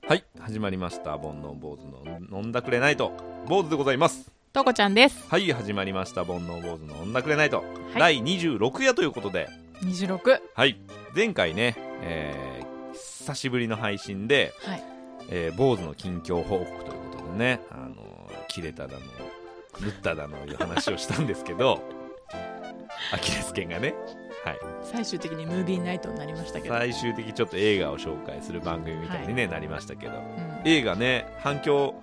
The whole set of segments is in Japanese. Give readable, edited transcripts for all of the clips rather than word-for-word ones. はい、始まりました煩悩坊主の飲んだくれないと、坊主でございます。とこちゃんです。はい、始まりました煩悩坊主の飲んだくれないと、はい、第26夜ということで26。はい、前回ね、久しぶりの配信で、はい、坊主の近況報告ということでね、切れただの縫っただのいう話をしたんですけどアキレス腱がね、はい、最終的にムービーナイトになりましたけど、最終的にちょっと映画を紹介する番組みたいに、ね、はい、なりましたけど、うん、映画ね、反響、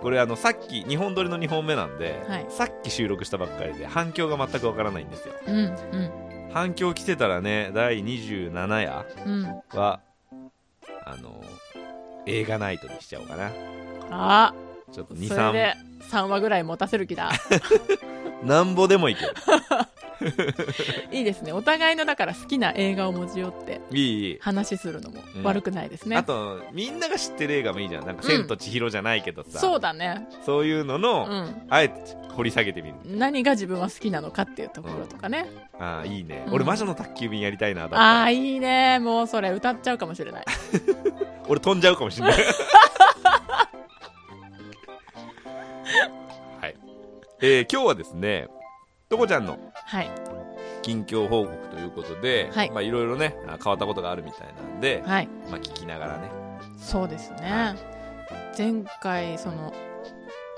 これさっき2本撮りの2本目なんで、はい、さっき収録したばっかりで反響が全くわからないんですよ、うんうん、反響来てたらね、第27夜は、うん、映画ナイトにしちゃおうかな。あ、ちょっと2、それで3話ぐらい持たせる気だなんぼでもいけるいいですね、お互いのだから好きな映画を持ち寄って話するのも悪くないですね、うん、あとみんなが知ってる映画もいいじゃん、なんか千と千尋じゃないけどさ、うん、そうだね、そういうのの、うん、あえて掘り下げてみる、何が自分は好きなのかっていうところとかね、うん、ああいいね、うん、俺魔女の宅急便やりたいな、だったらああいいね、もうそれ歌っちゃうかもしれない俺飛んじゃうかもしれない、はい、今日はですね、とこちゃんの近況報告ということで、はい、まあいろいろね変わったことがあるみたいなんで、はい、まあ、聞きながらね、そうですね、はい、前回そ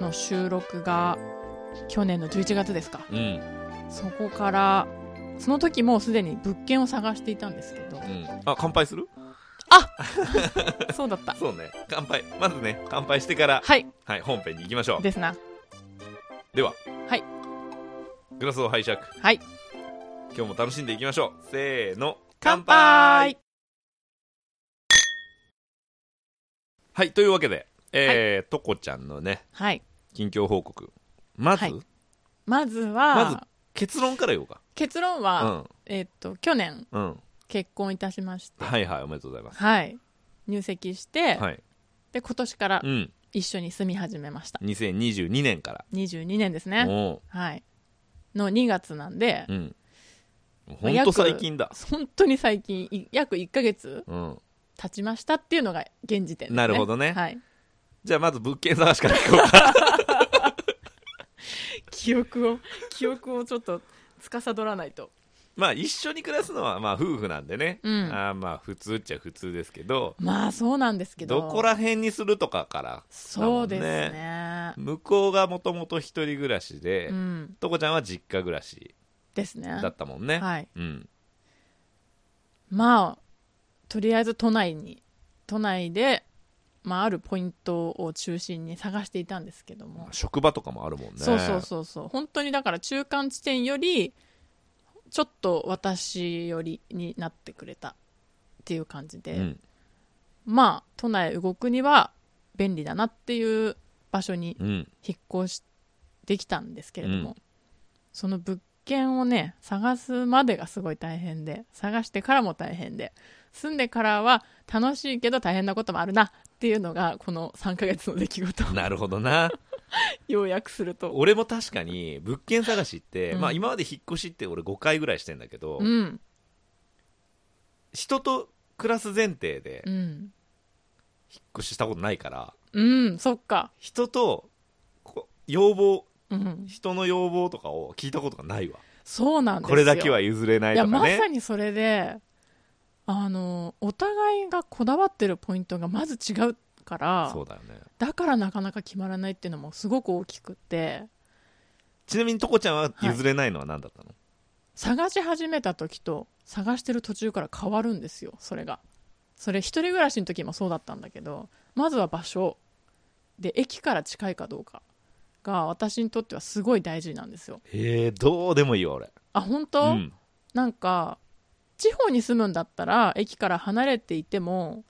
の収録が去年の11月ですか、うん、そこからその時もうすでに物件を探していたんですけど、うん、あ、乾杯する？あそうだった、そうね、乾杯、まずね乾杯してから、はいはい、本編に行きましょうですな。では、はい、グラスを拝借、はい、今日も楽しんでいきましょう。せーの、乾杯。はい、というわけで、はい、とこちゃんのね、はい、近況報告、まず、はい、まず結論から言おうか。結論は、うん、去年、うん、結婚いたしまして、はいはい、おめでとうございます。はい、入籍して、はい、で今年から一緒に住み始めました、うん、2022年から22年ですね。お、はい、の2月なんで、うん、ほんと最近だ、本当に最近、約1ヶ月経ちましたっていうのが現時点ですね。なるほどね、はい、じゃあまず物件探しから行こうか記憶をちょっと司らないと。まあ一緒に暮らすのはまあ夫婦なんでね、うん、あ、まあ普通っちゃ普通ですけど、まあそうなんですけど、どこら辺にするとかから、ね、そうですね、向こうがもともと一人暮らしで、うん、とこちゃんは実家暮らしですね、だったもんね、はい、うん、まあとりあえず都内で、まあ、あるポイントを中心に探していたんですけども、職場とかもあるもんね。そうそうそうそう、本当にだから中間地点よりちょっと私寄りになってくれたっていう感じで、うん、まあ都内動くには便利だなっていう場所に引っ越しできたんですけれども、うん、その物件をね探すまでがすごい大変で、探してからも大変で、住んでからは楽しいけど大変なこともあるなっていうのがこの3ヶ月の出来事。なるほどな要約すると、俺も確かに物件探しって、うん、まあ、今まで引っ越しって俺5回ぐらいしてんだけど、うん、人と暮らす前提で引っ越ししたことないから、うん、そっか、人と要望、うん、人の要望とかを聞いたことがないわ。そうなんですよ、これだけは譲れないとかね。いや、まさにそれでお互いがこだわってるポイントがまず違うから、そうだよね、だからなかなか決まらないっていうのもすごく大きくて。ちなみにとこちゃんは譲れないのは何だったの？はい、探し始めた時と探してる途中から変わるんですよ、それが。それ一人暮らしの時もそうだったんだけど、まずは場所で駅から近いかどうかが私にとってはすごい大事なんですよ。どうでもいいわ俺。あ、本当？うん、なんか地方に住むんだったら駅から離れていても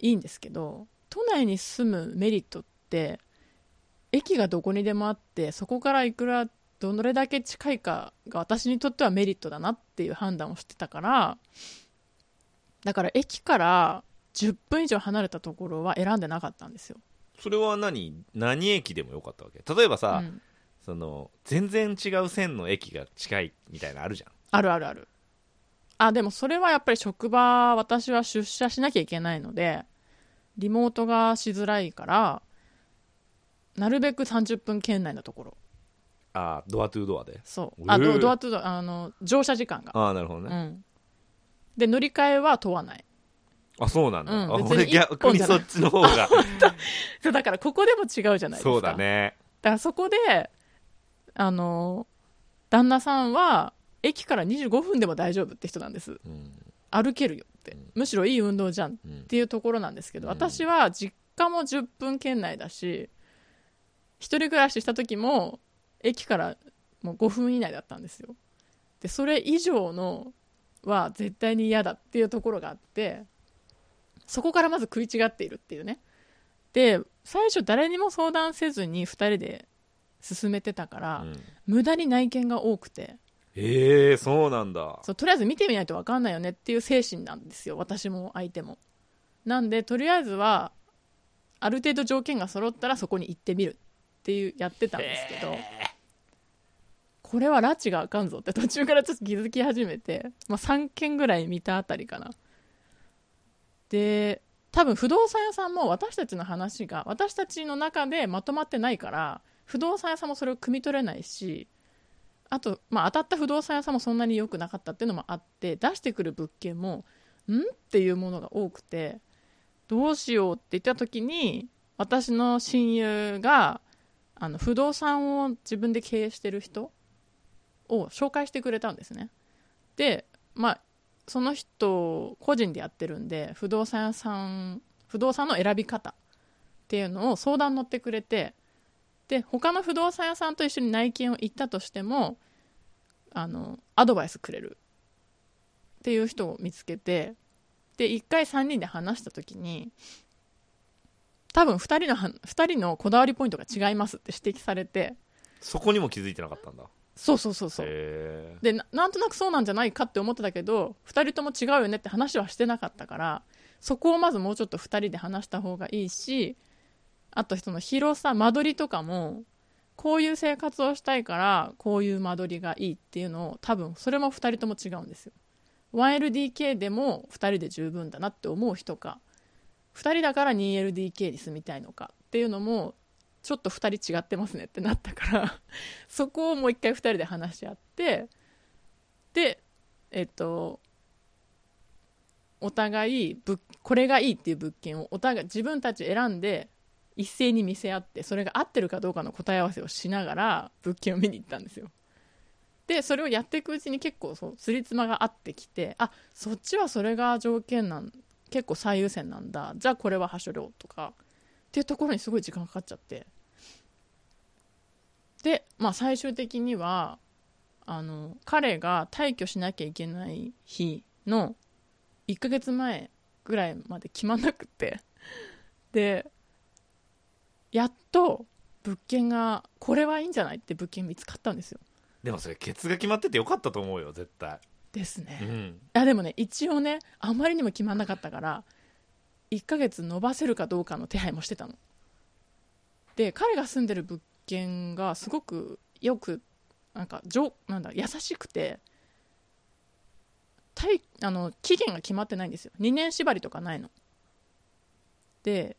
いいんですけど、都内に住むメリットって駅がどこにでもあって、そこからいくらどれだけ近いかが私にとってはメリットだなっていう判断をしてたから、だから駅から10分以上離れたところは選んでなかったんですよ。それは何駅でもよかったわけ？例えばさ、うん、全然違う線の駅が近いみたいなあるじゃん。あるあるあるあ、でもそれはやっぱり職場、私は出社しなきゃいけないので、リモートがしづらいから、なるべく30分圏内のところ。あ、ドアトゥードアで。そう。あ、ドアトゥードア、乗車時間が。あ、なるほどね。うん。で、乗り換えは問わない。あ、そうなんだ。うん、俺逆にそっちの方が。そうだからここでも違うじゃないですか。そうだね。だからそこで旦那さんは駅から25分でも大丈夫って人なんです。うん、歩けるよって、うん、むしろいい運動じゃんっていうところなんですけど、うん、私は実家も10分圏内だし、一人暮らしした時も駅からもう5分以内だったんですよ。でそれ以上のは絶対に嫌だっていうところがあって。そこからまず食い違っているっていうね。で最初誰にも相談せずに2人で進めてたから、うん、無駄に内見が多くて、そうなんだ。そう、とりあえず見てみないと分かんないよねっていう精神なんですよ、私も相手も。なんでとりあえずはある程度条件が揃ったらそこに行ってみるっていうやってたんですけど、これは拉致があかんぞって途中からちょっと気づき始めて、まあ、3件ぐらい見たあたりかな。で多分不動産屋さんも私たちの話が私たちの中でまとまってないから、不動産屋さんもそれを汲み取れないし、あと、まあ、当たった不動産屋さんもそんなに良くなかったっていうのもあって、出してくる物件もんっていうものが多くて、どうしようって言った時に私の親友が不動産を自分で経営してる人を紹介してくれたんですね。でまあその人個人でやってるんで、不動産の選び方っていうのを相談乗ってくれて、で他の不動産屋さんと一緒に内見を行ったとしてもアドバイスくれるっていう人を見つけて、で1回3人で話した時に多分2人のこだわりポイントが違いますって指摘されて、そこにも気づいてなかったんだ。そうそうそうそう。で なんとなくそうなんじゃないかって思ってたけど、2人とも違うよねって話はしてなかったから、そこをまずもうちょっと2人で話した方がいいし、あとその広さ、間取りとかもこういう生活をしたいからこういう間取りがいいっていうのを、多分それも2人とも違うんですよ。 1LDK でも2人で十分だなって思う人か、2人だから 2LDK に住みたいのかっていうのもちょっと2人違ってますねってなったからそこをもう一回2人で話し合って、でお互いこれがいいっていう物件をお互い自分たち選んで一斉に見せ合って、それが合ってるかどうかの答え合わせをしながら物件を見に行ったんですよ。でそれをやっていくうちに結構つりつまが合ってきて、あ、そっちはそれが条件なん結構最優先なんだ、じゃあこれは端折ろうとかっていうところにすごい時間かかっちゃって、で、まあ、最終的には彼が退去しなきゃいけない日の1ヶ月前ぐらいまで決まんなくて、でやっと物件がこれはいいんじゃないって物件見つかったんですよ。でもそれケツが決まっててよかったと思うよ、絶対ですね、うん、あ、でもね一応ねあまりにも決まんなかったから1ヶ月延ばせるかどうかの手配もしてたので、彼が住んでる物件がすごくよくなんだ優しくて、期限が決まってないんですよ。2年縛りとかないので、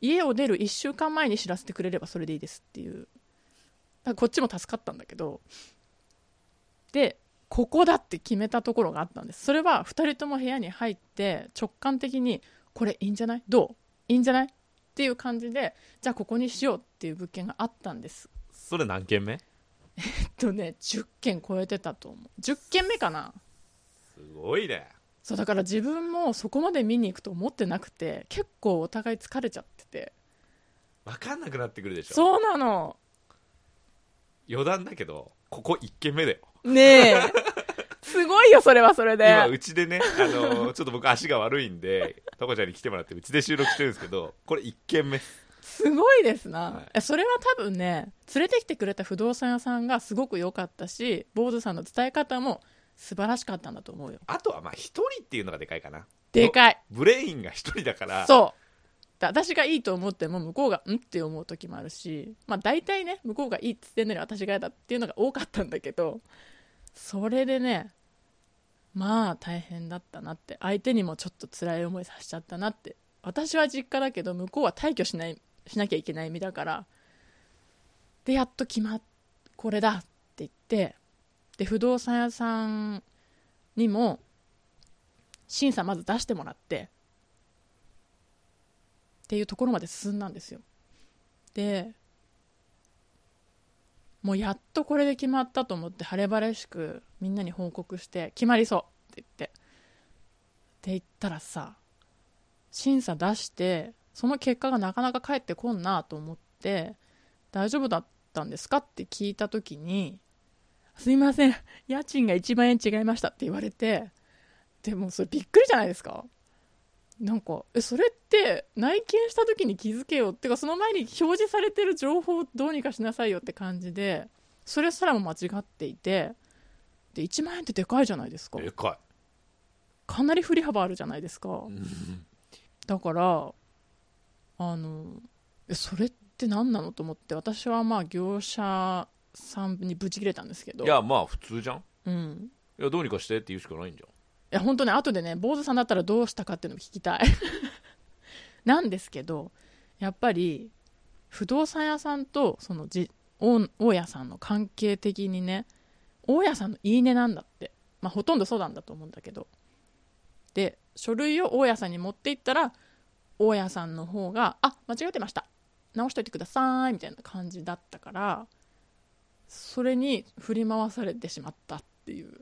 家を出る1週間前に知らせてくれればそれでいいですっていう。だからこっちも助かったんだけど、でここだって決めたところがあったんです。それは2人とも部屋に入って直感的にこれいいんじゃない、どういいんじゃないっていう感じで、じゃあここにしようっていう物件があったんです。それ何件目？10件超えてたと思う。10件目かな。すごいね。そうだから自分もそこまで見に行くと思ってなくて、結構お互い疲れちゃってて分かんなくなってくるでしょ。そうなの。余談だけどここ1件目だよねえすごいよ。それはそれで今うちでね、ちょっと僕足が悪いんでタコちゃんに来てもらってうちで収録してるんですけど、これ1軒目すごいですな、はい、それは多分ね連れてきてくれた不動産屋さんがすごく良かったし、坊主さんの伝え方も素晴らしかったんだと思うよ。あとはまあ1人っていうのがでかいかな。でかい。ブレインが1人だから。そう私がいいと思っても向こうがんって思う時もあるし、まあ大体ね向こうがいいって言ってんのに私が嫌だっていうのが多かったんだけど、それでねまあ大変だったなって、相手にもちょっと辛い思いさせちゃったなって。私は実家だけど向こうは退去しなきゃいけない身だから、でやっとこれだって言って、で不動産屋さんにも審査まず出してもらってっていうところまで進んだんですよ。でもうやっとこれで決まったと思って晴れ晴れしくみんなに報告して、決まりそうって言ってって言ったらさ、審査出してその結果がなかなか返ってこんなと思って、大丈夫だったんですかって聞いた時に、すいません家賃が1万円違いましたって言われて、でもそれびっくりじゃないですか。なんかそれって内見した時に気づけよってか、その前に表示されてる情報をどうにかしなさいよって感じで、それすらも間違っていて、で1万円ってでかいじゃないですか。でかい、かなり振り幅あるじゃないですか。だからそれって何なのと思って、私はまあ業者さんにブチ切れたんですけど、いやまあ普通じゃん、うん、いやどうにかしてって言うしかないんじゃん。いや本当ね、後でね坊主さんだったらどうしたかっていうのも聞きたいなんですけど、やっぱり不動産屋さんとその大家さんの関係的にね、大家さんの言い値なんだって、まあ、ほとんどそうなんだと思うんだけど、で書類を大家さんに持っていったら、大家さんの方が間違ってました、直しといてくださいみたいな感じだったから、それに振り回されてしまったっていう。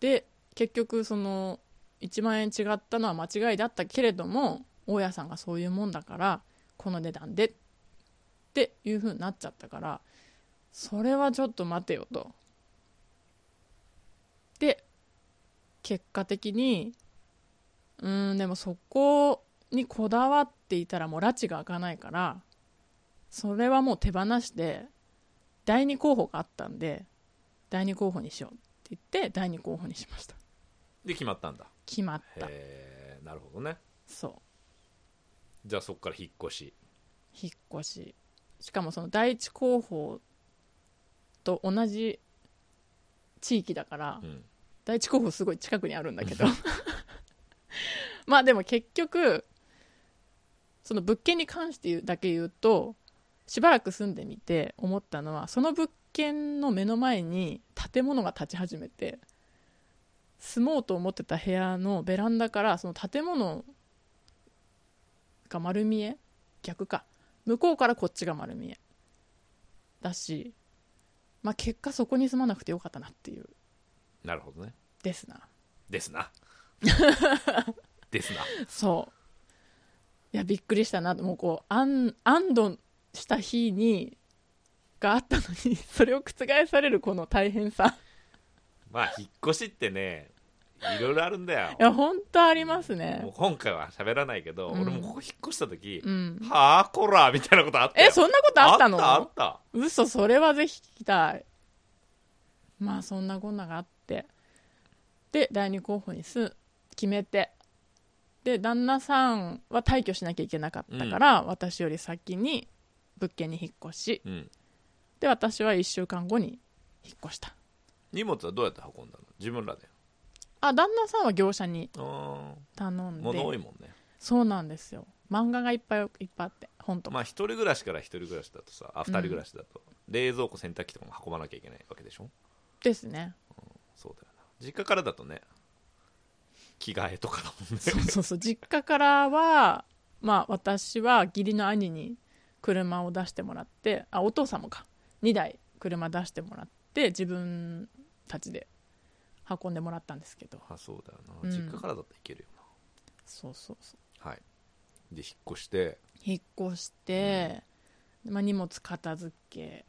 で結局その1万円違ったのは間違いだったけれども、大家さんがそういうもんだからこの値段でっていう風になっちゃったから、それはちょっと待てよと。で結果的にでもそこにこだわっていたらもう拉致が開かないから、それはもう手放して第2候補があったんで、第2候補にしようって言って第2候補にしました。で決まったんだ。決まった。へえ、なるほどね。そう、じゃあそっから引っ越し、しかもその第1候補と同じ地域だから、うん、第1候補すごい近くにあるんだけどまあでも結局その物件に関してだけ言うと、しばらく住んでみて思ったのは、その物件の目の前に建物が建ち始めて、住もうと思ってた部屋のベランダからその建物が丸見え、逆か、向こうからこっちが丸見えだし、まあ結果そこに住まなくてよかったなっていう。なるほどね。ですなですな。そう、いやびっくりしたな。もうこう安堵した日にがあったのに、それを覆されるこの大変さまあ引っ越しってね、いろいろあるんだよ。いや本当ありますね。もう今回は喋らないけど、俺もここ引っ越した時、はあこらみたいなことあったよ。そんなことあったの？あった。嘘、それはぜひ聞きたい。まあそんなこんながあって、で第2候補に決めて、で旦那さんは退去しなきゃいけなかったから、私より先に物件に引っ越し、で私は1週間後に引っ越した。荷物はどうやって運んだの？自分らで。旦那さんは業者に頼んで。物多いもんね。そうなんですよ、漫画がいっぱいあって、本とか。まあ一人暮らしから一人暮らしだとさ、二人暮らしだと、冷蔵庫洗濯機とかも運ばなきゃいけないわけでしょ。ですね、そうだよな。実家からだとね、着替えとかだもんね。そう実家からはまあ私は義理の兄に車を出してもらって、お父さんもか、2台車出してもらって自分たちで運んでもらったんですけど。あ、そうだよな、実家からだったらいけるよな。そう、はい。で引っ越して、まあ、荷物片付け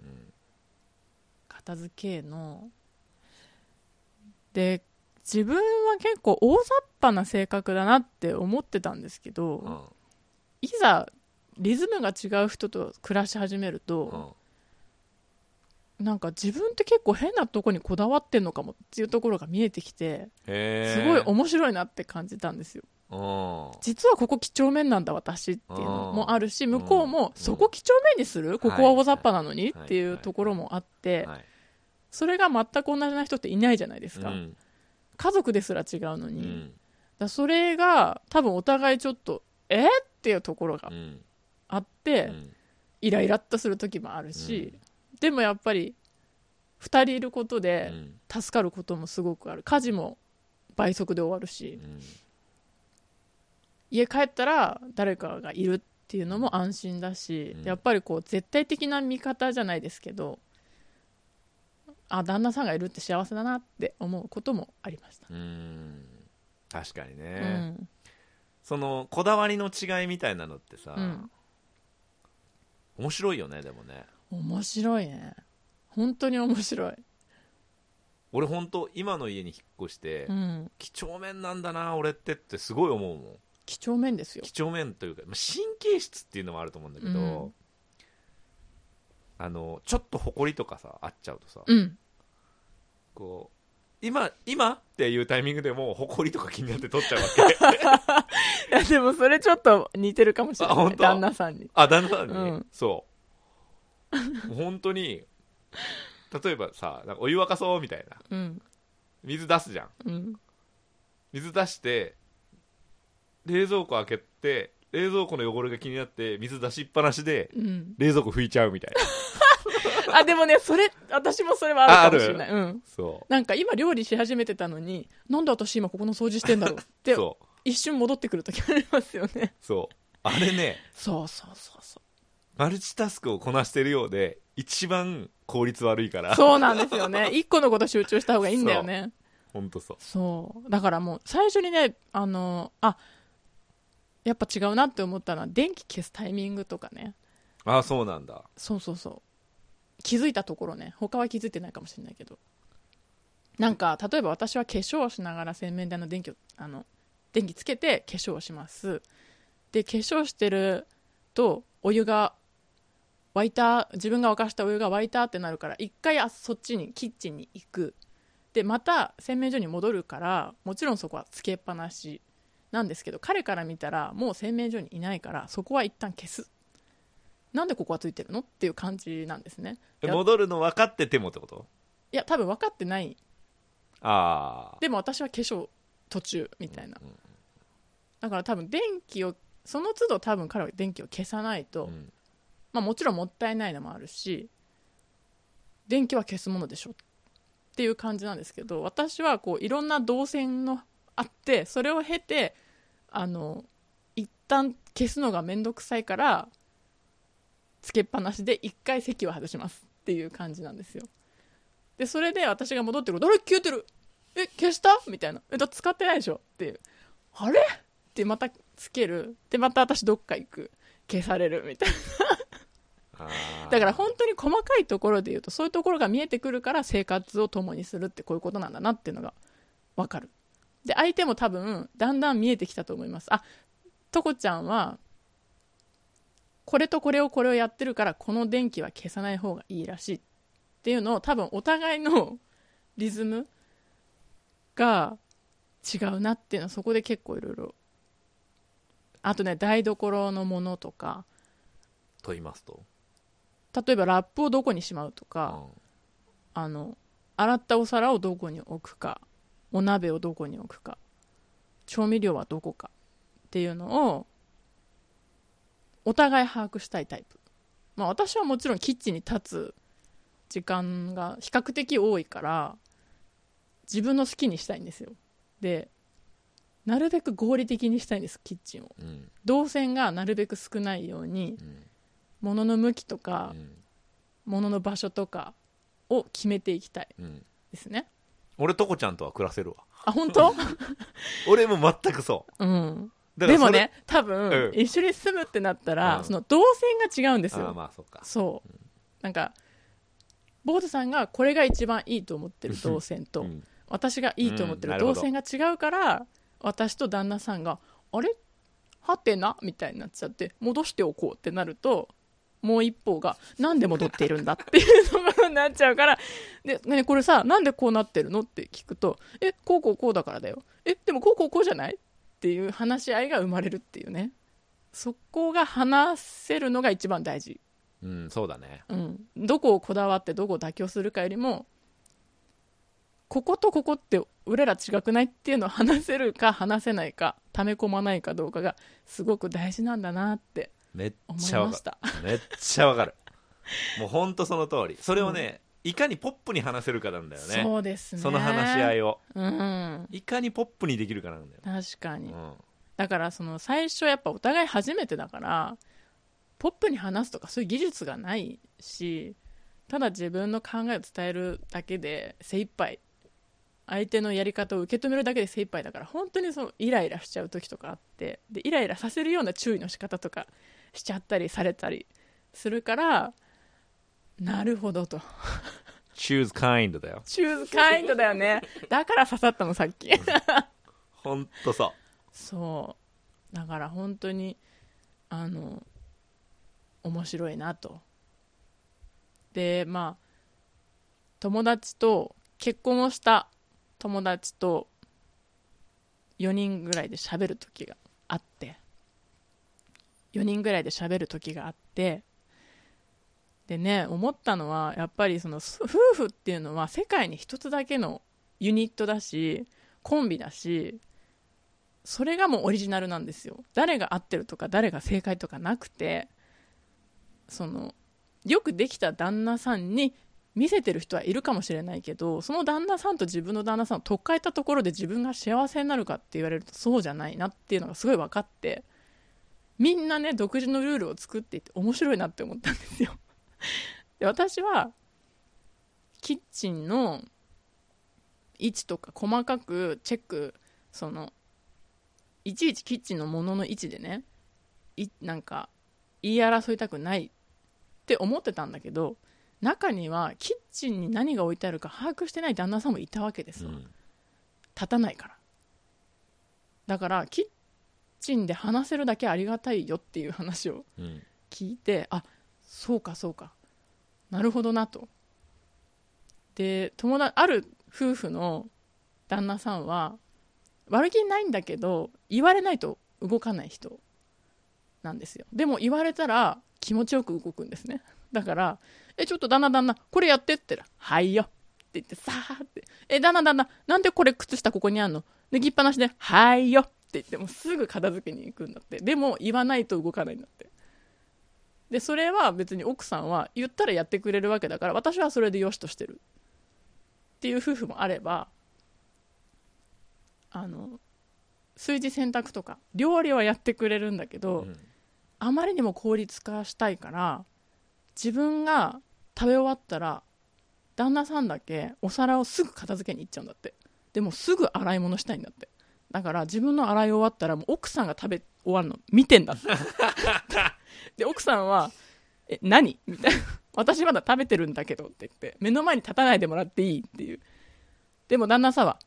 ので、自分は結構大雑把な性格だなって思ってたんですけど、いざリズムが違う人と暮らし始めると、なんか自分って結構変なとこにこだわってんのかもっていうところが見えてきて、すごい面白いなって感じたんですよ。実はここ几帳面なんだ私っていうのもあるし、向こうもそこ几帳面にする、ここは大雑把なのにっていうところもあって、それが全く同じな人っていないじゃないですか。家族ですら違うのに、うん、だそれが多分お互いちょっとっていうところがあって、うん、イライラっとする時もあるし、うん、でもやっぱり2人いることで助かることもすごくある。家事も倍速で終わるし、うん、家帰ったら誰かがいるっていうのも安心だし、うん、やっぱりこう絶対的な味方じゃないですけど、あ、旦那さんがいるって幸せだなって思うこともありました。うん、確かにね、うん、そのこだわりの違いみたいなのってさ、うん、面白いよね。でもね、面白いね、本当に面白い。俺本当今の家に引っ越して、うん、几帳面なんだな俺ってすごい思うもん。几帳面ですよ。几帳面というか、まあ、神経質っていうのもあると思うんだけど、うん、ちょっと埃とかさあっちゃうとさ、うん、こう今っていうタイミングでもう埃とか気になって取っちゃうわけ。いやでもそれちょっと似てるかもしれない、ね、旦那さんに。あ、旦那さんに、うん、そう本当に例えばさ、なんかお湯沸かそうみたいな、うん、水出すじゃん、うん、水出して冷蔵庫開けて冷蔵庫の汚れが気になって水出しっぱなしで、うん、冷蔵庫拭いちゃうみたいな。あ、でもね、それ私もそれはあるかもしれない、うん、そう、なんか今料理し始めてたのになんで私今ここの掃除してんだろうってそう一瞬戻ってくる時ありますよね。そうあれねそうマルチタスクをこなしてるようで一番効率悪いから。そうなんですよね。一個のこと集中した方がいいんだよね。ほんとそう。そうだからもう最初にね、やっぱ違うなって思ったのは電気消すタイミングとかね。ああ、そうなんだ。そう気づいたところね。他は気づいてないかもしれないけど、なんか例えば私は化粧をしながら洗面台の電気を電気つけて化粧をします。で化粧してるとお湯が沸いた、自分が沸かしたお湯が沸いたってなるから一回そっちにキッチンに行く。でまた洗面所に戻るから、もちろんそこはつけっぱなしなんですけど、彼から見たらもう洗面所にいないからそこは一旦消す。なんでここはついてるのっていう感じなんですね。戻るの分かっててもってこと？いや多分分かってない。あ、でも私は化粧途中みたいな、うんうん、だから多分電気をその都度多分彼は電気を消さないと、うん、まあ、もちろんもったいないのもあるし電気は消すものでしょっていう感じなんですけど、私はこういろんな動線のあってそれを経て一旦消すのがめんどくさいからつけっぱなしで一回席を外しますっていう感じなんですよ。でそれで私が戻ってくると、あれ消えてる、消したみたいな、だ使ってないでしょっていう、あれってまたつける。でまた私どっか行く、消されるみたいなだから本当に細かいところで言うとそういうところが見えてくるから、生活を共にするってこういうことなんだなっていうのが分かる。で相手も多分だんだん見えてきたと思います。あ、とこちゃんはこれとこれをやってるからこの電気は消さない方がいいらしいっていうのを、多分お互いのリズムが違うなっていうのはそこで結構いろいろ。あとね、台所のものとかと言いますと、例えばラップをどこにしまうとか、うん、洗ったお皿をどこに置くか、お鍋をどこに置くか、調味料はどこかっていうのをお互い把握したいタイプ。まあ私はもちろんキッチンに立つ時間が比較的多いから自分の好きにしたいんですよ。でなるべく合理的にしたいんです、キッチンを、うん、動線がなるべく少ないように、うん、物の向きとか、うん、物の場所とかを決めていきたいですね、うん、俺とこちゃんとは暮らせるわ。あ、本当俺も全くそう、うん、でもね多分、うん、一緒に住むってなったら、うん、その動線が違うんですよ。あ、まあそうか、そう、うん、なんか坊主さんがこれが一番いいと思ってる動線と、うん、私がいいと思ってる動線が違うから、うん、私と旦那さんがあれはてなみたいになっちゃって戻しておこうってなると、もう一方がなんで戻っているんだっていうのになっちゃうからで、ね、これさなんでこうなってるのって聞くと、こうこうこうだからだよ、でもこうこうこうじゃないっていう話し合いが生まれるっていうね。そこが話せるのが一番大事、うん、そうだね、うん、どこをこだわってどこを妥協するかよりもこことここって俺ら違くないっていうのを話せるか話せないか、溜め込まないかどうかがすごく大事なんだなって思いました。めっちゃわかるもうほんとその通り。それをね、いかにポップに話せるかなんだよね。そうですね、その話し合いを、うん、いかにポップにできるかなんだよ。確かに、うん、だからその最初やっぱお互い初めてだからポップに話すとかそういう技術がないし、ただ自分の考えを伝えるだけで精一杯、相手のやり方を受け止めるだけで精一杯だから、本当にそのイライラしちゃう時とかあって、でイライラさせるような注意の仕方とかしちゃったりされたりするから、なるほどとChoose kind だよ。 Choose kind だよねだから刺さったのさっきほんとそう。そうだから本当に面白いなと。でまあ友達と結婚をした友達と4人ぐらいで喋る時があって、でね、思ったのはやっぱりその夫婦っていうのは世界に一つだけのユニットだしコンビだし、それがもうオリジナルなんですよ。誰が合ってるとか誰が正解とかなくて、そのよくできた旦那さんに見せてる人はいるかもしれないけど、その旦那さんと自分の旦那さんを取っ換えたところで自分が幸せになるかって言われるとそうじゃないなっていうのがすごい分かって、みんなね独自のルールを作っていて面白いなって思ったんですよで私はキッチンの位置とか細かくチェック、そのいちいちキッチンのものの位置でね、なんか言い争いたくないって思ってたんだけど、中にはキッチンに何が置いてあるか把握してない旦那さんもいたわけです、うん、立たないから。だからキッチンで話せるだけありがたいよっていう話を聞いて、うん、あ、そうかそうか、なるほどなと。である夫婦の旦那さんは悪気ないんだけど言われないと動かない人なんですよ。でも言われたら気持ちよく動くんですね。だからちょっと旦那これやってって言ったらはいよって言ってさーって、旦那なんでこれ靴下ここにあんの脱ぎっぱなしではいよって言ってもうすぐ片付けに行くんだって。でも言わないと動かないんだって。でそれは別に奥さんは言ったらやってくれるわけだから私はそれでよしとしてるっていう夫婦もあれば、炊事洗濯とか料理はやってくれるんだけど、うん、あまりにも効率化したいから自分が食べ終わったら旦那さんだけお皿をすぐ片付けに行っちゃうんだって。でもすぐ洗い物したいんだって。だから自分の洗い終わったらもう奥さんが食べ終わるの見てんだってで奥さんは何みたいな私まだ食べてるんだけどって言って目の前に立たないでもらっていいっていう。でも旦那さんは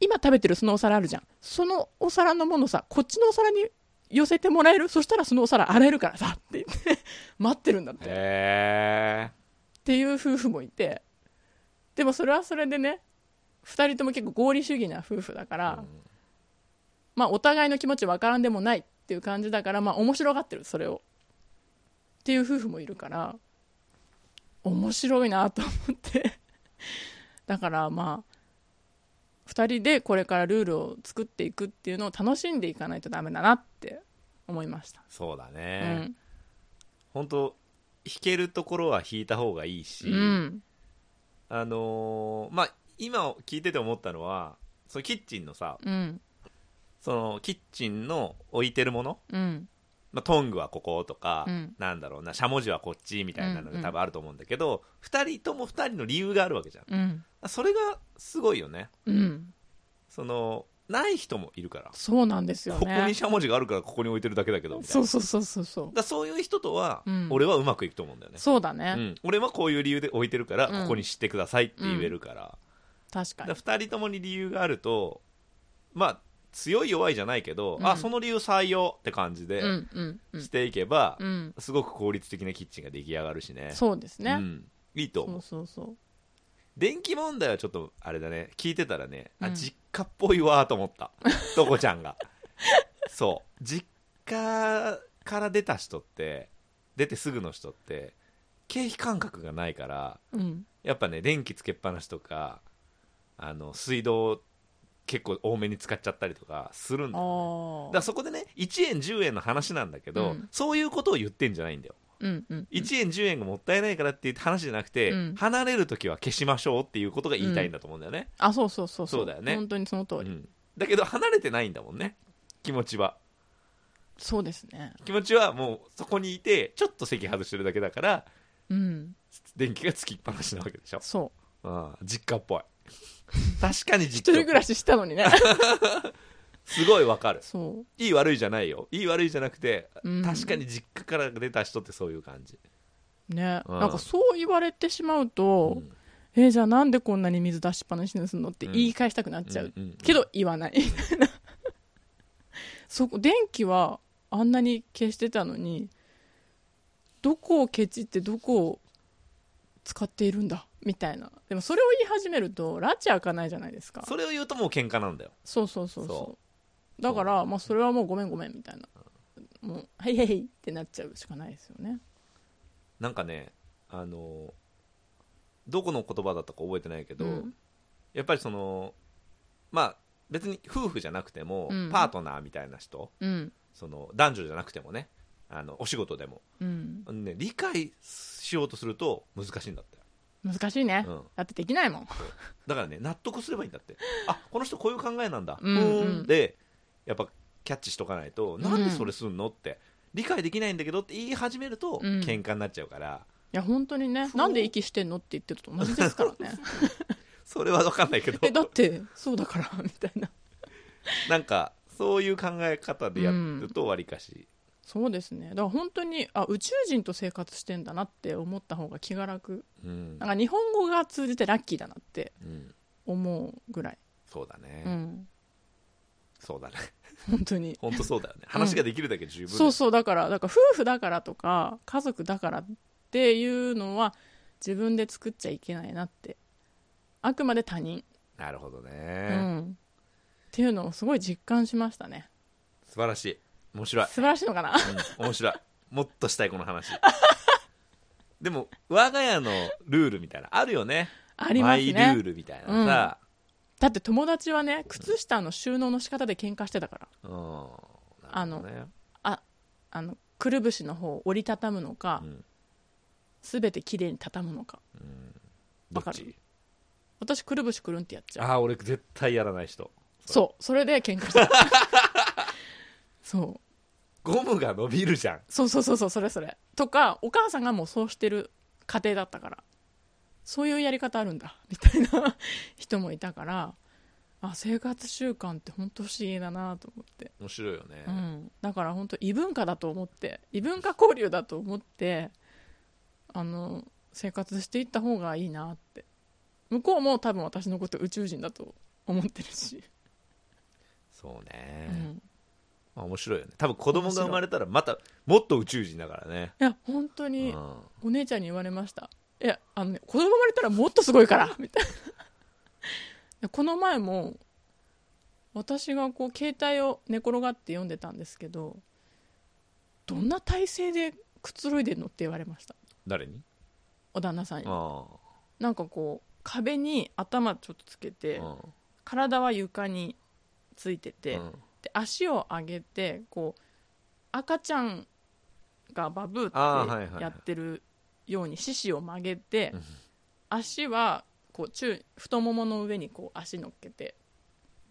今食べてるそのお皿あるじゃん、そのお皿のものさこっちのお皿に寄せてもらえる、そしたらそのお皿洗えるからさって言って待ってるんだって、っていう夫婦もいて。でもそれはそれでね、2人とも結構合理主義な夫婦だから、うん、まあお互いの気持ち分からんでもないっていう感じだから、まあ面白がってるそれをっていう夫婦もいるから面白いなと思ってだからまあ2人でこれからルールを作っていくっていうのを楽しんでいかないとダメだなって思いました。そうだね、うん、本当弾けるところは弾いた方がいいし、うん、まあ今聞いてて思ったのはそのキッチンのさ、うん、そのキッチンの置いてるもの、うんまあ、トングはこことか、うん、なんだろうなしゃもじはこっちみたいなのが多分あると思うんだけど、うんうん、2人とも2人の理由があるわけじゃん、うん、それがすごいよね、うん、そのない人もいるから。そうなんですよね、ここにしゃもじがあるからここに置いてるだけだけどみたいな。そうだ、そういう人とは、うん、俺はうまくいくと思うんだよね。そうだね、うん、俺はこういう理由で置いてるから、うん、ここにしてくださいって言えるから、うんうん確かに。だから2人ともに理由があるとまあ強い弱いじゃないけど、うん、あその理由採用って感じでしていけば、うんうんうん、すごく効率的なキッチンが出来上がるしね。そうですね、うん、いいと思う。そう電気問題はちょっとあれだね、聞いてたらね、うん、あ実家っぽいわと思ったとこちゃんがそう実家から出てすぐの人って経費感覚がないから、うん、やっぱね電気つけっぱなしとか水道結構多めに使っちゃったりとかするんだよね。だからそこでね1円10円の話なんだけど、うん、そういうことを言ってんじゃないんだよ、うんうんうん、1円10円がもったいないからっていう話じゃなくて、うん、離れるときは消しましょうっていうことが言いたいんだと思うんだよね、うん、あそうそうそうそう、そうだよね、本当にその通り、うん、だけど離れてないんだもんね気持ちは。そうですね、気持ちはもうそこにいてちょっと席外してるだけだから、うん、電気がつきっぱなしなわけでしょ。そう、うん、実家っぽい確かに実家一人暮らししたのにねすごいわかる。そういい悪いじゃないよ、いい悪いじゃなくて、うん、確かに実家から出た人ってそういう感じね、うん、なんかそう言われてしまうと、うんじゃあなんでこんなに水出しっぱなしにするのって言い返したくなっちゃう、うん、けど言わない、うん、そこ電気はあんなに消してたのにどこをケチってどこを使っているんだみたいな。でもそれを言い始めるとラチ開かないじゃないですか。それを言うともう喧嘩なんだよ。そうそうそうそうだからまあそれはもうごめんごめんみたいな、うん、もうはいはいってなっちゃうしかないですよね。なんかねどこの言葉だったか覚えてないけど、うん、やっぱりそのまあ別に夫婦じゃなくても、うん、パートナーみたいな人、うん、その男女じゃなくてもねお仕事でも、うん、ね理解しようとすると難しいんだって。難しいね、うん、だってできないもん。だからね納得すればいいんだって。あこの人こういう考えなんだ、うんうん、でやっぱキャッチしとかないと、うん、なんでそれすんのって理解できないんだけどって言い始めると、うん、喧嘩になっちゃうから。いや本当にねなんで息してんのって言ってると同じですからねそれは分かんないけどだってそうだからみたいななんかそういう考え方でやるとわりかし、うんそうですね。だから本当にあ宇宙人と生活してんだなって思った方が気が楽、うん、なんか日本語が通じてラッキーだなって思うぐらい、うん、そうだね、うん、そうだね本当に本当そうだよね話ができるだけ十分、うん、そうそうだから夫婦だからとか家族だからっていうのは自分で作っちゃいけないなってあくまで他人。なるほどね、うん、っていうのをすごい実感しましたね。素晴らしい面白い素晴らしいのかな、うん、面白いもっとしたいこの話でも我が家のルールみたいなあるよね。ありますねマイルールみたいなさ、うん、だって友達はね靴下の収納の仕方で喧嘩してたから、うん、くるぶしの方を折りたたむのか、うん、全てきれいにたたむのか、うん、わかる。私くるぶしくるんってやっちゃう。ああ俺絶対やらない人。そうそれで喧嘩したそうゴムが伸びるじゃん。そうそうそうそうそれそれとかお母さんがもうそうしてる家庭だったからそういうやり方あるんだみたいな人もいたから。あ生活習慣って本当不思議だなと思って面白いよね、うん、だから本当異文化だと思って異文化交流だと思って生活していった方がいいなって。向こうも多分私のこと宇宙人だと思ってるしそうね、うん面白いよね。多分子供が生まれたらまたもっと宇宙人だからね。いや本当にお姉ちゃんに言われました。いやね、子供生まれたらもっとすごいからみたいなこの前も私がこう携帯を寝転がって読んでたんですけどどんな体勢でくつろいでるのって言われました。誰に？お旦那さんに。あなんかこう壁に頭ちょっとつけて体は床についてて、うんで足を上げてこう赤ちゃんがバブってやってるように四肢を曲げて足はこう太ももの上にこう足乗っけて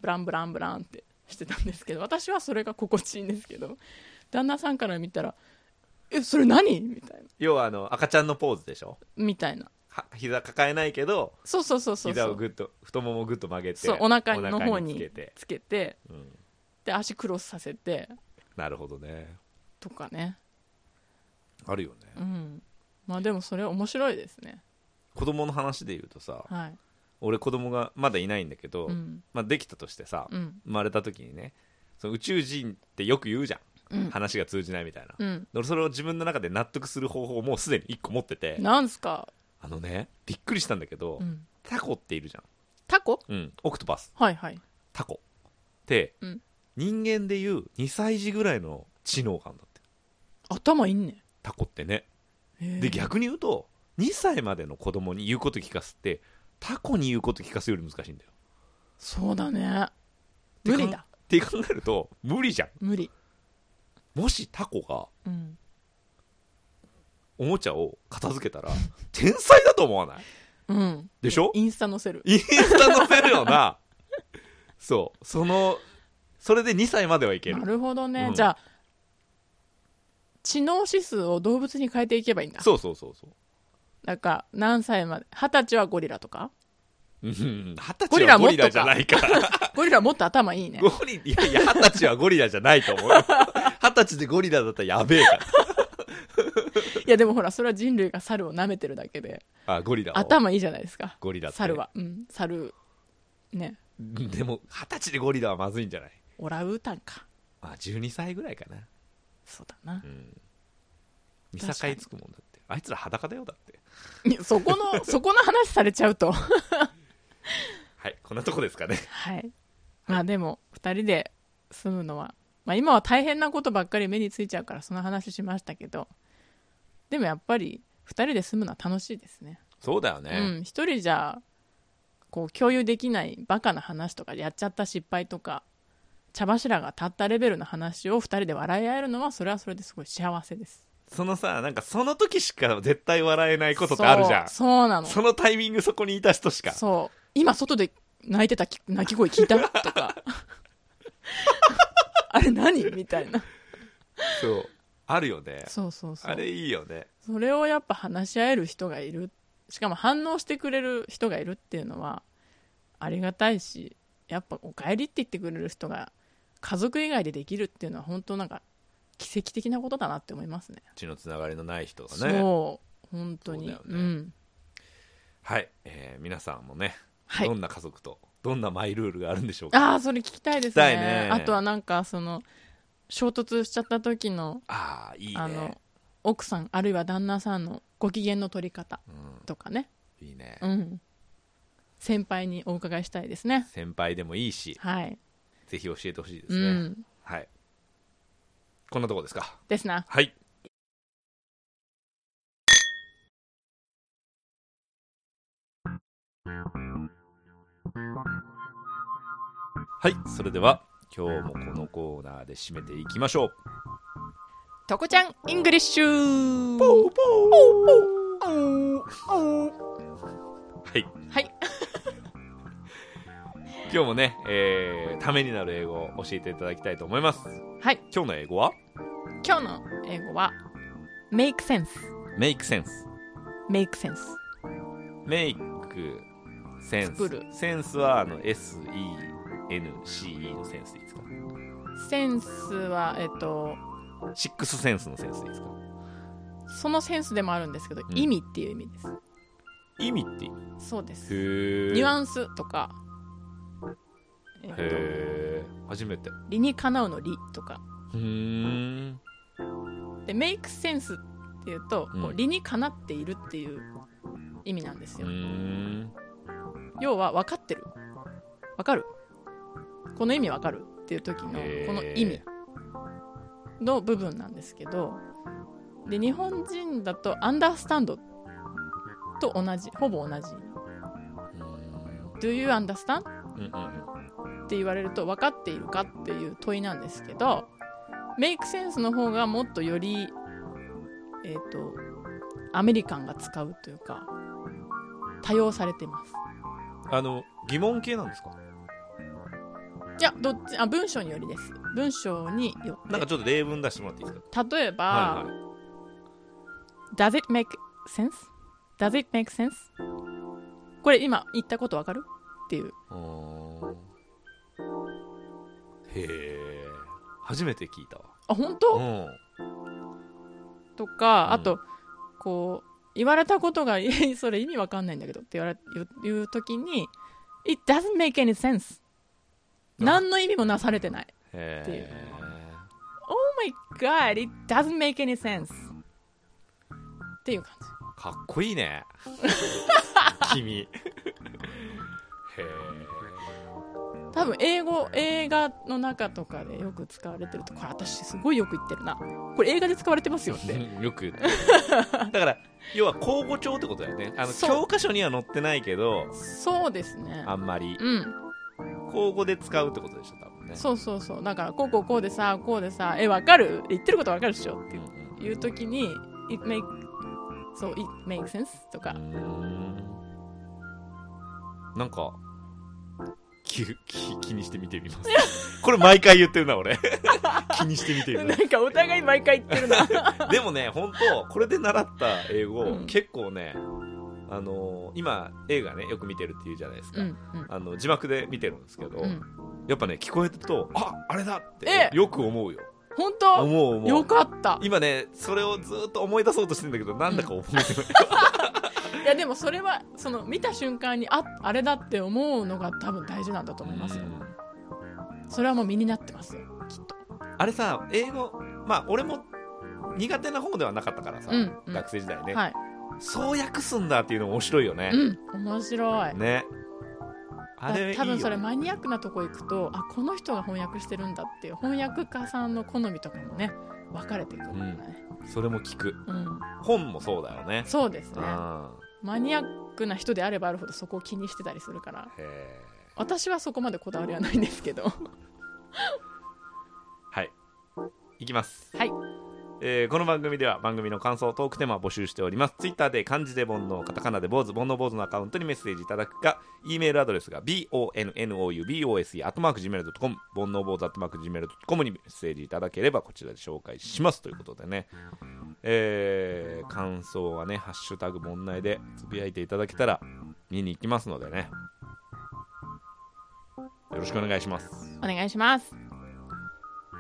ブランブランブランってしてたんですけど私はそれが心地いいんですけど旦那さんから見たらえそれ何みたいな。要は赤ちゃんのポーズでしょみたいな。膝抱えないけどそうそうそうそう膝をグッと太ももをグッと曲げてそうお腹の方につけて、うんで足クロスさせてなるほどねとかねあるよね、うん、まあでもそれ面白いですね。子供の話で言うとさ、はい、俺子供がまだいないんだけど、うんまあ、できたとしてさ、うん、生まれた時にねその宇宙人ってよく言うじゃん、うん、話が通じないみたいな、うん、俺それを自分の中で納得する方法をもうすでに1個持ってて。なんすか？ねびっくりしたんだけど、うん、タコっているじゃん。タコ？うんオクトパス。はいはいタコって、うん人間でいう2歳児ぐらいの知能感だって。頭いんねんタコってね。で逆に言うと2歳までの子供に言うこと聞かすってタコに言うこと聞かすより難しいんだよ。そうだね、無理だって考えると無理じゃん。無理。もしタコが、うん、おもちゃを片付けたら天才だと思わない？うん、でしょ？インスタ載せる。インスタ載せるよな。そう、それで2歳まではいける。なるほどね、うん、じゃあ知能指数を動物に変えていけばいいんだ。そうそうそうそう。なんか何歳まで、20歳はゴリラとか？うん、20歳はゴリラじゃないから。ゴリラもっと頭いいね。いやいや、20歳はゴリラじゃないと思う。20歳でゴリラだったらやべえから。いやでもほら、それは人類が猿を舐めてるだけで。あ、ゴリラ。頭いいじゃないですか。ゴリラって。猿は。うん、猿。ね。でも、20歳でゴリラはまずいんじゃない？オラウータンか。あ、12歳ぐらいかな。そうだな。うん。見境つくもんだって。あいつら裸だよ、だって。そこの話されちゃうと。はい、こんなとこですかね。はい。まあでも、2人で住むのは、まあ今は大変なことばっかり目についちゃうから、その話しましたけど、でもやっぱり、2人で住むのは楽しいですね。そうだよね。うん、1人じゃ、こう、共有できないバカな話とか、やっちゃった失敗とか、茶柱が立ったレベルの話を2人で笑い合えるのは、それはそれですごい幸せです。そのさ、なんかその時しか絶対笑えないことってあるじゃん。そうなの。そのタイミング、そこにいた人しか。そう。今外で泣いてた泣き声聞いたとかあれ何みたいな。そうあるよね。そうそうそう、あれいいよね。それをやっぱ話し合える人がいる、しかも反応してくれる人がいるっていうのはありがたいし、やっぱおかえりって言ってくれる人が家族以外でできるっていうのは本当なんか奇跡的なことだなって思いますね。血のつながりのない人がね。そう本当に。そうだよね、うん、はい、皆さんもね、はい、どんな家族とどんなマイルールがあるんでしょうか。ああ、それ聞きたいです ね。あとはなんかその衝突しちゃった時の、ああいいね、あの奥さんあるいは旦那さんのご機嫌の取り方とかね、うん、いいね、うん、先輩にお伺いしたいですね。先輩でもいいし、はい、ぜひ教えてほしいですね、うん、はい。こんなとこですか。ですな。はい、はい、それでは今日もこのコーナーで締めていきましょう。とこちゃんイングリッシュ。ポーポーポーポー。はいはい今日もね、ためになる英語を教えていただきたいと思います。はい、今日の英語はMake sense Make sense Make sense Make sense 作るセンスはあの SE NCE のセンスでいいですか。センスはシックスセンスのセンスでいいですか。そのセンスでもあるんですけど、うん、意味っていう意味です。意味って意味。そうです。へー。ニュアンスとか、へー、初めて。理にかなうの理とか。うーん。でメイクセンスっていうと、うん、こう理にかなっているっていう意味なんですよ。うーん。要は分かってる、分かる、この意味わかるっていう時のこの意味の部分なんですけど、で日本人だとアンダースタンドと同じ、ほぼ同じ。 Do you understand? って言われると分かっているかっていう問いなんですけど、メイクセンスの方がもっとよりアメリカンが使うというか多用されてます。疑問形なんですか。いや、どっち、あ、文章によりです。文章によって。なんかちょっと例文出してもらっていいですか。例えば、はいはい、Does it make sense? Does it make sense? これ今言ったことわかるっていう。へえ、初めて聞いたわ。あ、本当？うん、とか、あと、うん、こう言われたことがそれ意味わかんないんだけどって言うときに It doesn't make any sense、何の意味もなされてないっていう。 Oh my god, it doesn't make any sense っていう感じ。かっこいいね君。へえ。多分映画の中とかでよく使われてると、これ私すごいよく言ってるな、これ映画で使われてますよってよく言ってるだから要は口語調ってことだよね。教科書には載ってないけど、そうですね、あんまり、うん、口語で使うってことでしょ多分ね。そうそうそう、だからこうこうこうでさ、こうでさ、分かる、言ってること分かるでしょっていう時に it makes sense とか、なんか気にして見てみますこれ毎回言ってるな俺気にして見てみますなんかお互い毎回言ってるなでもね本当これで習った英語、うん、結構ね、今映画ねよく見てるって言うじゃないですか、うんうん、字幕で見てるんですけど、うん、やっぱね聞こえるとあれだってよく思うよ。本当思うよかった。今ねそれをずっと思い出そうとしてるんだけど、なんだか覚えてないいやでもそれはその見た瞬間にあれだって思うのが多分大事なんだと思いますよ。それはもう身になってますよきっと。あれさ英語、まあ俺も苦手な方ではなかったからさ、うんうん、学生時代ね、はい、そう訳すんだっていうの面白いよね、うん、面白いね。あれいいよね。多分それマニアックなとこ行くと、あこの人が翻訳してるんだっていう翻訳家さんの好みとかもね分かれていくんだね、うん、それも聞く、うん、本もそうだよね。そうですね、マニアックな人であればあるほどそこを気にしてたりするから。へー、私はそこまでこだわりはないんですけどはいいきます、はい、この番組では番組の感想、トークテーマを募集しております。ツイッターで漢字で煩悩、カタカナで坊主、煩悩坊主のアカウントにメッセージいただくか、 E メールアドレスが bonnoubose@gmail.com、 煩悩坊主@gmail.com にメッセージいただければこちらで紹介しますということでね、感想はねハッシュタグ煩悩でつぶやいていただけたら見に行きますのでね、よろしくお願いします。お願いします。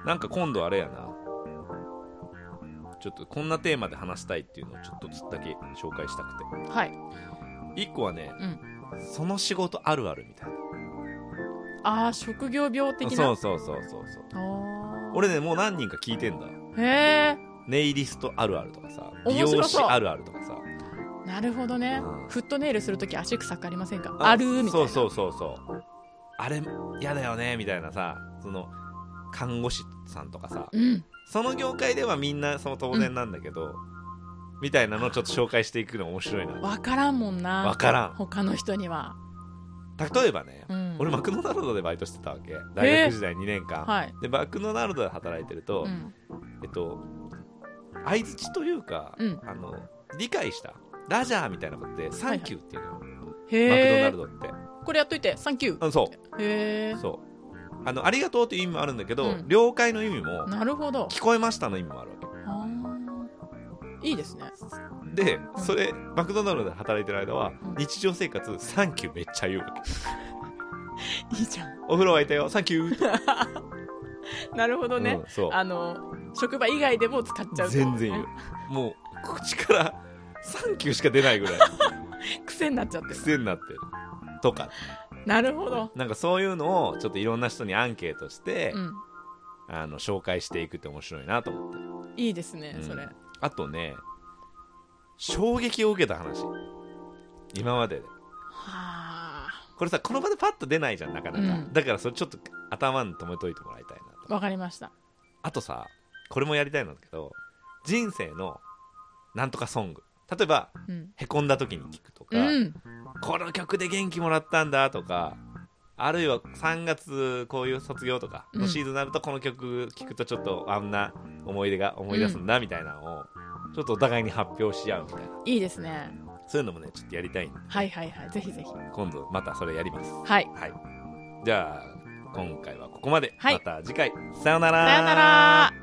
なんか今度あれやな、ちょっとこんなテーマで話したいっていうのをちょっとだけ紹介したくて、はい、1個はね、うん、その仕事あるあるみたいな。職業病的な。そう俺ねもう何人か聞いてんだ。へー、ネイリストあるあるとかさ、美容師あるあるとかさ。なるほどね、うん、フットネイルするとき足臭くありませんか、あるみたいな。そうあれ嫌だよねみたいなさ、その看護師さんとかさ、うん、その業界ではみんなその当然なんだけど、うん、みたいなのをちょっと紹介していくの面白いな。分からんもんな、分からん他の人には。例えばね、うん、俺マクドナルドでバイトしてたわけ、大学時代2年間、はい、でマクドナルドで働いてると、うん、相槌というか、うん、理解したラジャーみたいなことでサンキューっていうの、はいはい、マクドナルドってこれやっといてサンキュー。そうへー、そうありがとうという意味もあるんだけど、うん、了解の意味も、なるほど、聞こえましたの意味もあるわけ。いいですね。で、うん、それマクドナルドで働いてる間は、うん、日常生活サンキューめっちゃ言うわけいいじゃん、お風呂沸いたよサンキューなるほどね、うん、そう職場以外でも使っちゃう、ね、全然言うもう口からサンキューしか出ないぐらい癖になっちゃってる、癖になってるとか。なるほど。なんかそういうのをちょっといろんな人にアンケートして、うん、紹介していくって面白いなと思って。いいですね、うん、それ。あとね、衝撃を受けた話、今までで。はあ。これさこの場でパッと出ないじゃんなかなか、うん、だからそれちょっと頭に留めといてもらいたいなと。わかりました。あとさこれもやりたいんだけど、人生のなんとかソング、例えば、うん、へこんだ時に聞くとか、うん、この曲で元気もらったんだとか、あるいは3月こういう卒業とかのシーズンになると、うん、この曲聞くとちょっとあんな思い出が思い出すんだみたいなのをちょっとお互いに発表し合うみたいな、うん、いいですね。そういうのもねちょっとやりたいんで、はいはいはい、ぜひぜひ今度またそれやります。はい、はい、じゃあ今回はここまで、はい、また次回さよなら。